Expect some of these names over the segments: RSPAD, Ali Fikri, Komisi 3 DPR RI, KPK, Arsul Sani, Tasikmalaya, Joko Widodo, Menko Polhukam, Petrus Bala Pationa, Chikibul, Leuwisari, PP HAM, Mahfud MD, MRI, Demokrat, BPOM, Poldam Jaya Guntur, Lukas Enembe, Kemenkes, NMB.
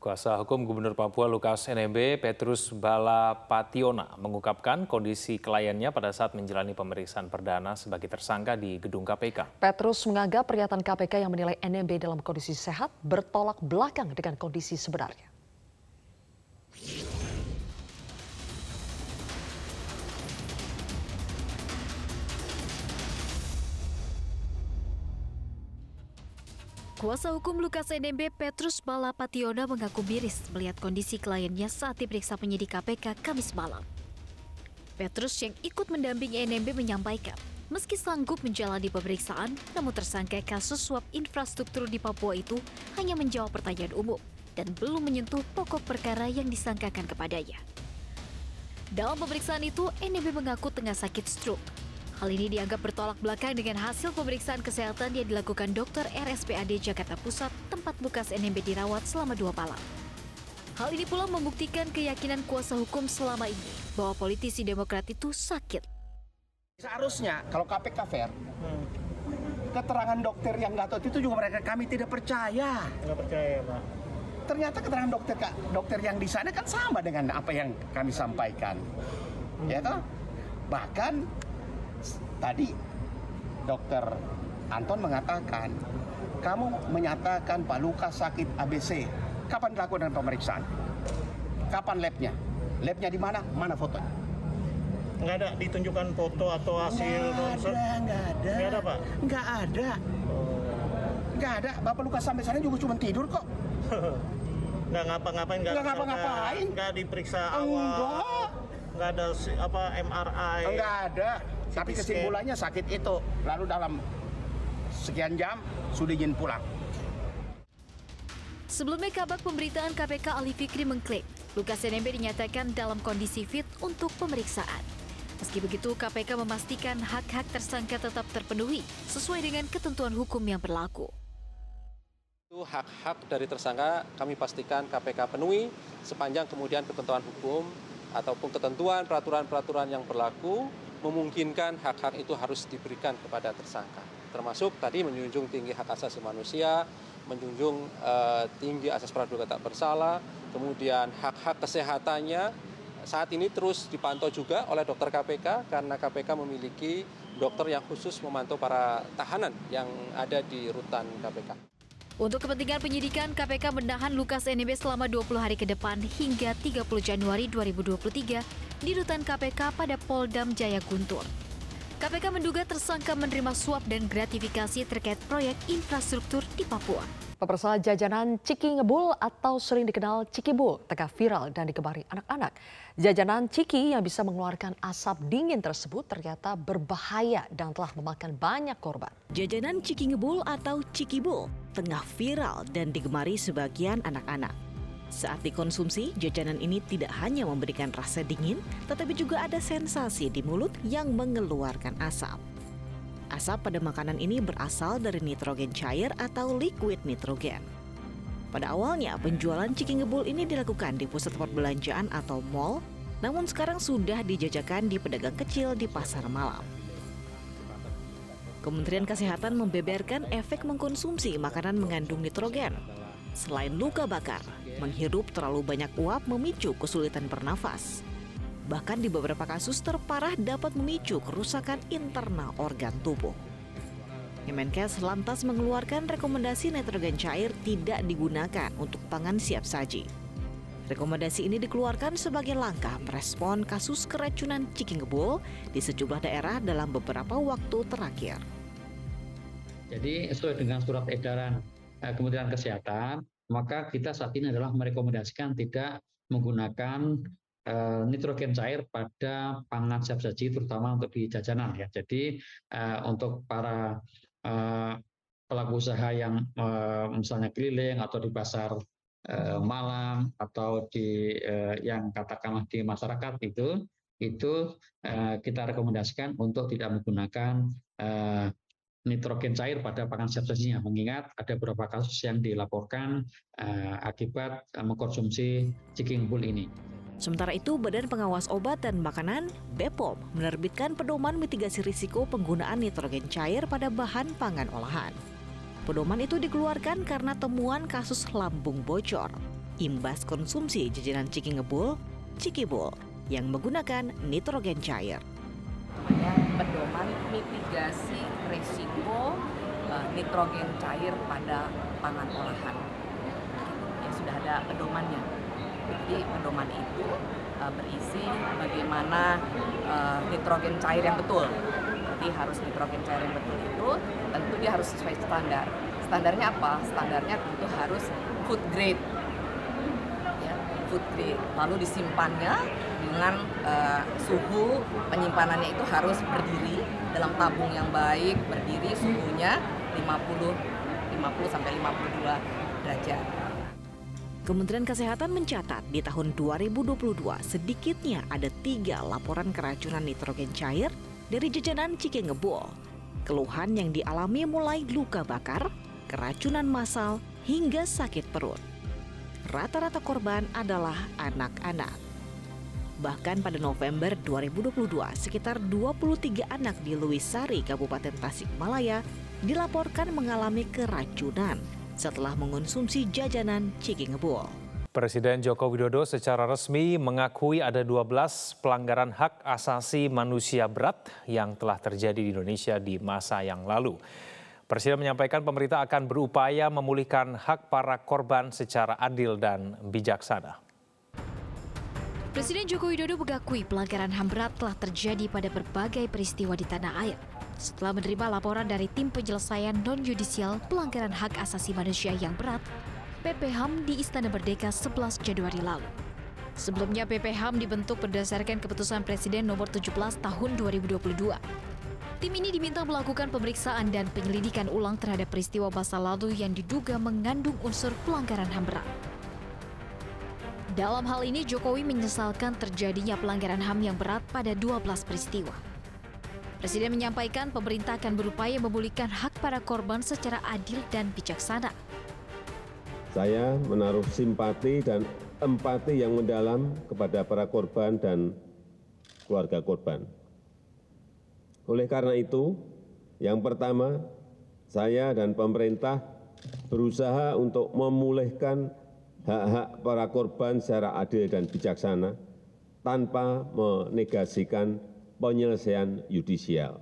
Kuasa hukum Gubernur Papua Lukas Enembe, Petrus Bala Pationa, mengungkapkan kondisi kliennya pada saat menjalani pemeriksaan perdana sebagai tersangka di gedung KPK. Petrus menganggap pernyataan KPK yang menilai NMB dalam kondisi sehat bertolak belakang dengan kondisi sebenarnya. Kuasa hukum Lukas Enembe, Petrus Bala Pationa mengaku miris melihat kondisi kliennya saat diperiksa penyidik KPK Kamis malam. Petrus yang ikut mendampingi Enembe menyampaikan, meski sanggup menjalani pemeriksaan, namun tersangka kasus suap infrastruktur di Papua itu hanya menjawab pertanyaan umum dan belum menyentuh pokok perkara yang disangkakan kepadanya. Dalam pemeriksaan itu, Enembe mengaku tengah sakit stroke. Hal ini dianggap bertolak belakang dengan hasil pemeriksaan kesehatan yang dilakukan dokter RSPAD Jakarta Pusat, tempat Lukas Enembe dirawat selama 2 malam. Hal ini pula membuktikan keyakinan kuasa hukum selama ini bahwa politisi Demokrat itu sakit. Seharusnya kalau KPK fair, keterangan dokter yang Gatot itu juga kami tidak percaya. Tidak percaya, Pak. Ternyata keterangan dokter yang di sana kan sama dengan apa yang kami sampaikan, ya toh? Bahkan tadi Dokter Anton mengatakan, kamu menyatakan Pak Lukas sakit ABC. Kapan dilakukan pemeriksaan? Kapan labnya? Labnya di mana? Mana fotonya? Nggak ada ditunjukkan foto atau hasil ronsen? Nggak ada. Nggak ada, Pak? Nggak ada. Nggak ada. Bapak Lukas sampai sana juga cuma tidur kok. Nggak ngapa-ngapain? Nggak ngapa-ngapain? Nggak diperiksa awal? Nggak ada apa MRI? Nggak ada. Tapi kesimpulannya sakit itu, lalu dalam sekian jam sudah izin pulang. Sebelumnya kabak pemberitaan KPK Ali Fikri mengklaim Lukas Enembe dinyatakan dalam kondisi fit untuk pemeriksaan. Meski begitu, KPK memastikan hak-hak tersangka tetap terpenuhi sesuai dengan ketentuan hukum yang berlaku. Hak-hak dari tersangka kami pastikan KPK penuhi sepanjang kemudian ketentuan hukum ataupun ketentuan peraturan-peraturan yang berlaku memungkinkan hak-hak itu harus diberikan kepada tersangka. Termasuk tadi menjunjung tinggi hak asasi manusia, menjunjung tinggi asas praduga tak bersalah, kemudian hak-hak kesehatannya saat ini terus dipantau juga oleh dokter KPK karena KPK memiliki dokter yang khusus memantau para tahanan yang ada di rutan KPK. Untuk kepentingan penyidikan, KPK menahan Lukas Enembe selama 20 hari ke depan hingga 30 Januari 2023 di rutan KPK pada Poldam Jaya Guntur. KPK menduga tersangka menerima suap dan gratifikasi terkait proyek infrastruktur di Papua. Pemirsa, jajanan Chikibul atau sering dikenal Chikibul tengah viral dan digemari anak-anak. Jajanan Chiki yang bisa mengeluarkan asap dingin tersebut ternyata berbahaya dan telah memakan banyak korban. Jajanan Chikibul atau Chikibul tengah viral dan digemari sebagian anak-anak. Saat dikonsumsi, jajanan ini tidak hanya memberikan rasa dingin, tetapi juga ada sensasi di mulut yang mengeluarkan asap. Asap pada makanan ini berasal dari nitrogen cair atau liquid nitrogen. Pada awalnya, penjualan Chikibul ini dilakukan di pusat perbelanjaan atau mall, namun sekarang sudah dijajakan di pedagang kecil di pasar malam. Kementerian Kesehatan membeberkan efek mengkonsumsi makanan mengandung nitrogen. Selain luka bakar, menghirup terlalu banyak uap memicu kesulitan bernafas. Bahkan di beberapa kasus terparah dapat memicu kerusakan internal organ tubuh. Kemenkes lantas mengeluarkan rekomendasi nitrogen cair tidak digunakan untuk pangan siap saji. Rekomendasi ini dikeluarkan sebagai langkah merespon kasus keracunan Chikibul di sejumlah daerah dalam beberapa waktu terakhir. Jadi sesuai dengan surat edaran Kementerian Kesehatan, maka kita saat ini adalah merekomendasikan tidak menggunakan nitrogen cair pada pangan siap saji, terutama untuk di jajanan. Ya. Jadi untuk para pelaku usaha yang misalnya keliling atau di pasar malam atau di yang katakanlah di masyarakat itu kita rekomendasikan untuk tidak menggunakan nitrogen cair pada pangan siap sajinya, mengingat ada beberapa kasus yang dilaporkan akibat mengkonsumsi Chikibul ini. Sementara itu, Badan Pengawas Obat dan Makanan (BPOM) menerbitkan pedoman mitigasi risiko penggunaan nitrogen cair pada bahan pangan olahan. Pedoman itu dikeluarkan karena temuan kasus lambung bocor, imbas konsumsi jajanan Chikibul yang menggunakan nitrogen cair. Pedoman mitigasi risiko nitrogen cair pada pangan olahan. Ya, sudah ada pedomannya. Jadi pedoman itu berisi bagaimana nitrogen cair yang betul. Jadi harus nitrogen cair yang betul itu tentu dia harus sesuai standar. Standarnya apa? Standarnya tentu harus food grade. Ya, food grade. Lalu disimpannya dengan suhu penyimpanannya itu harus berdiri dalam tabung yang baik, berdiri suhunya 50 sampai 52 derajat. Kementerian Kesehatan mencatat di tahun 2022 sedikitnya ada 3 laporan keracunan nitrogen cair dari jajanan Chikibul. Keluhan yang dialami mulai luka bakar, keracunan massal, hingga sakit perut. Rata-rata korban adalah anak-anak. Bahkan pada November 2022, sekitar 23 anak di Leuwisari, Kabupaten Tasikmalaya, dilaporkan mengalami keracunan setelah mengonsumsi jajanan Chikibul. Presiden Joko Widodo secara resmi mengakui ada 12 pelanggaran hak asasi manusia berat yang telah terjadi di Indonesia di masa yang lalu. Presiden menyampaikan pemerintah akan berupaya memulihkan hak para korban secara adil dan bijaksana. Presiden Joko Widodo mengakui pelanggaran HAM berat telah terjadi pada berbagai peristiwa di tanah air. Setelah menerima laporan dari tim penyelesaian non-yudisial pelanggaran hak asasi manusia yang berat, PP HAM di Istana Merdeka 11 Januari lalu. Sebelumnya PP HAM dibentuk berdasarkan keputusan Presiden nomor 17 tahun 2022. Tim ini diminta melakukan pemeriksaan dan penyelidikan ulang terhadap peristiwa masa lalu yang diduga mengandung unsur pelanggaran HAM berat. Dalam hal ini Jokowi menyesalkan terjadinya pelanggaran HAM yang berat pada 12 peristiwa. Presiden menyampaikan pemerintah akan berupaya memulihkan hak para korban secara adil dan bijaksana. Saya menaruh simpati dan empati yang mendalam kepada para korban dan keluarga korban. Oleh karena itu, yang pertama, saya dan pemerintah berusaha untuk memulihkan hak-hak para korban secara adil dan bijaksana tanpa menegasikan penyelesaian yudisial.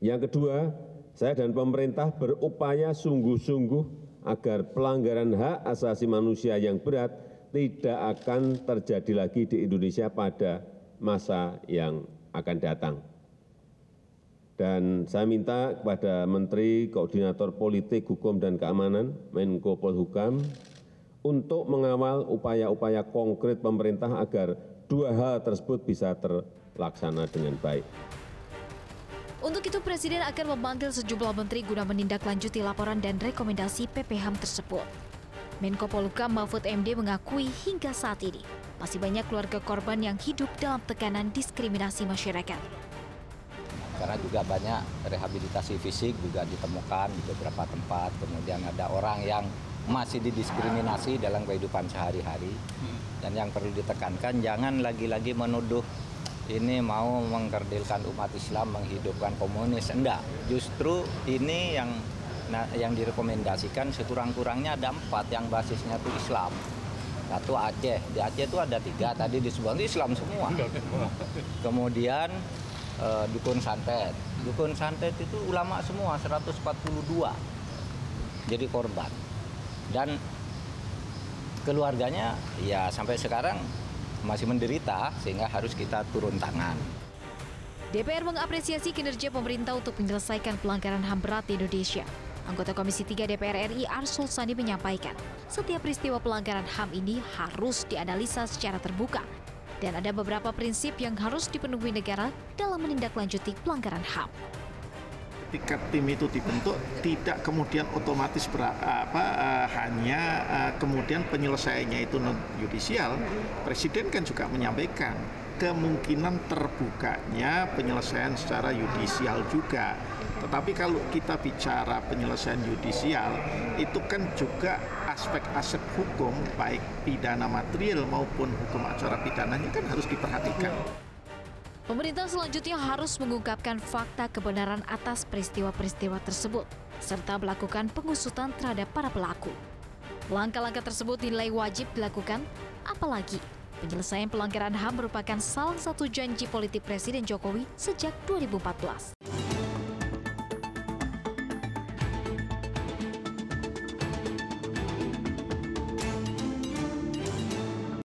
Yang kedua, saya dan pemerintah berupaya sungguh-sungguh agar pelanggaran hak asasi manusia yang berat tidak akan terjadi lagi di Indonesia pada masa yang akan datang. Dan saya minta kepada Menteri Koordinator Politik, Hukum dan Keamanan, Menko Polhukam, untuk mengawal upaya-upaya konkret pemerintah agar 2 hal tersebut bisa terlaksana dengan baik. Untuk itu, Presiden akan memanggil sejumlah menteri guna menindaklanjuti laporan dan rekomendasi PP HAM tersebut. Menko Polhukam Mahfud MD mengakui hingga saat ini masih banyak keluarga korban yang hidup dalam tekanan diskriminasi masyarakat. Karena juga banyak rehabilitasi fisik juga ditemukan di beberapa tempat, kemudian ada orang yang masih didiskriminasi dalam kehidupan sehari-hari. Dan yang perlu ditekankan, jangan lagi-lagi menuduh ini mau mengkerdilkan umat Islam, menghidupkan komunis. Enggak, justru ini yang direkomendasikan sekurang-kurangnya ada 4 yang basisnya itu Islam. Satu Aceh, di Aceh itu ada 3, tadi disebut Islam semua. Kemudian Dukun Santet itu ulama semua, 142 jadi korban. Dan keluarganya ya sampai sekarang masih menderita sehingga harus kita turun tangan. DPR mengapresiasi kinerja pemerintah untuk menyelesaikan pelanggaran HAM berat di Indonesia. Anggota Komisi 3 DPR RI Arsul Sani menyampaikan, setiap peristiwa pelanggaran HAM ini harus dianalisa secara terbuka dan ada beberapa prinsip yang harus dipenuhi negara dalam menindaklanjuti pelanggaran HAM. Ketika tim itu dibentuk, tidak kemudian otomatis kemudian penyelesaiannya itu non yudisial. Presiden kan juga menyampaikan kemungkinan terbukanya penyelesaian secara yudisial juga. Tetapi kalau kita bicara penyelesaian yudisial, itu kan juga aspek-aspek hukum baik pidana material maupun hukum acara pidananya kan harus diperhatikan. Pemerintah selanjutnya harus mengungkapkan fakta kebenaran atas peristiwa-peristiwa tersebut, serta melakukan pengusutan terhadap para pelaku. Langkah-langkah tersebut dinilai wajib dilakukan, apalagi penyelesaian pelanggaran HAM merupakan salah satu janji politik Presiden Jokowi sejak 2014.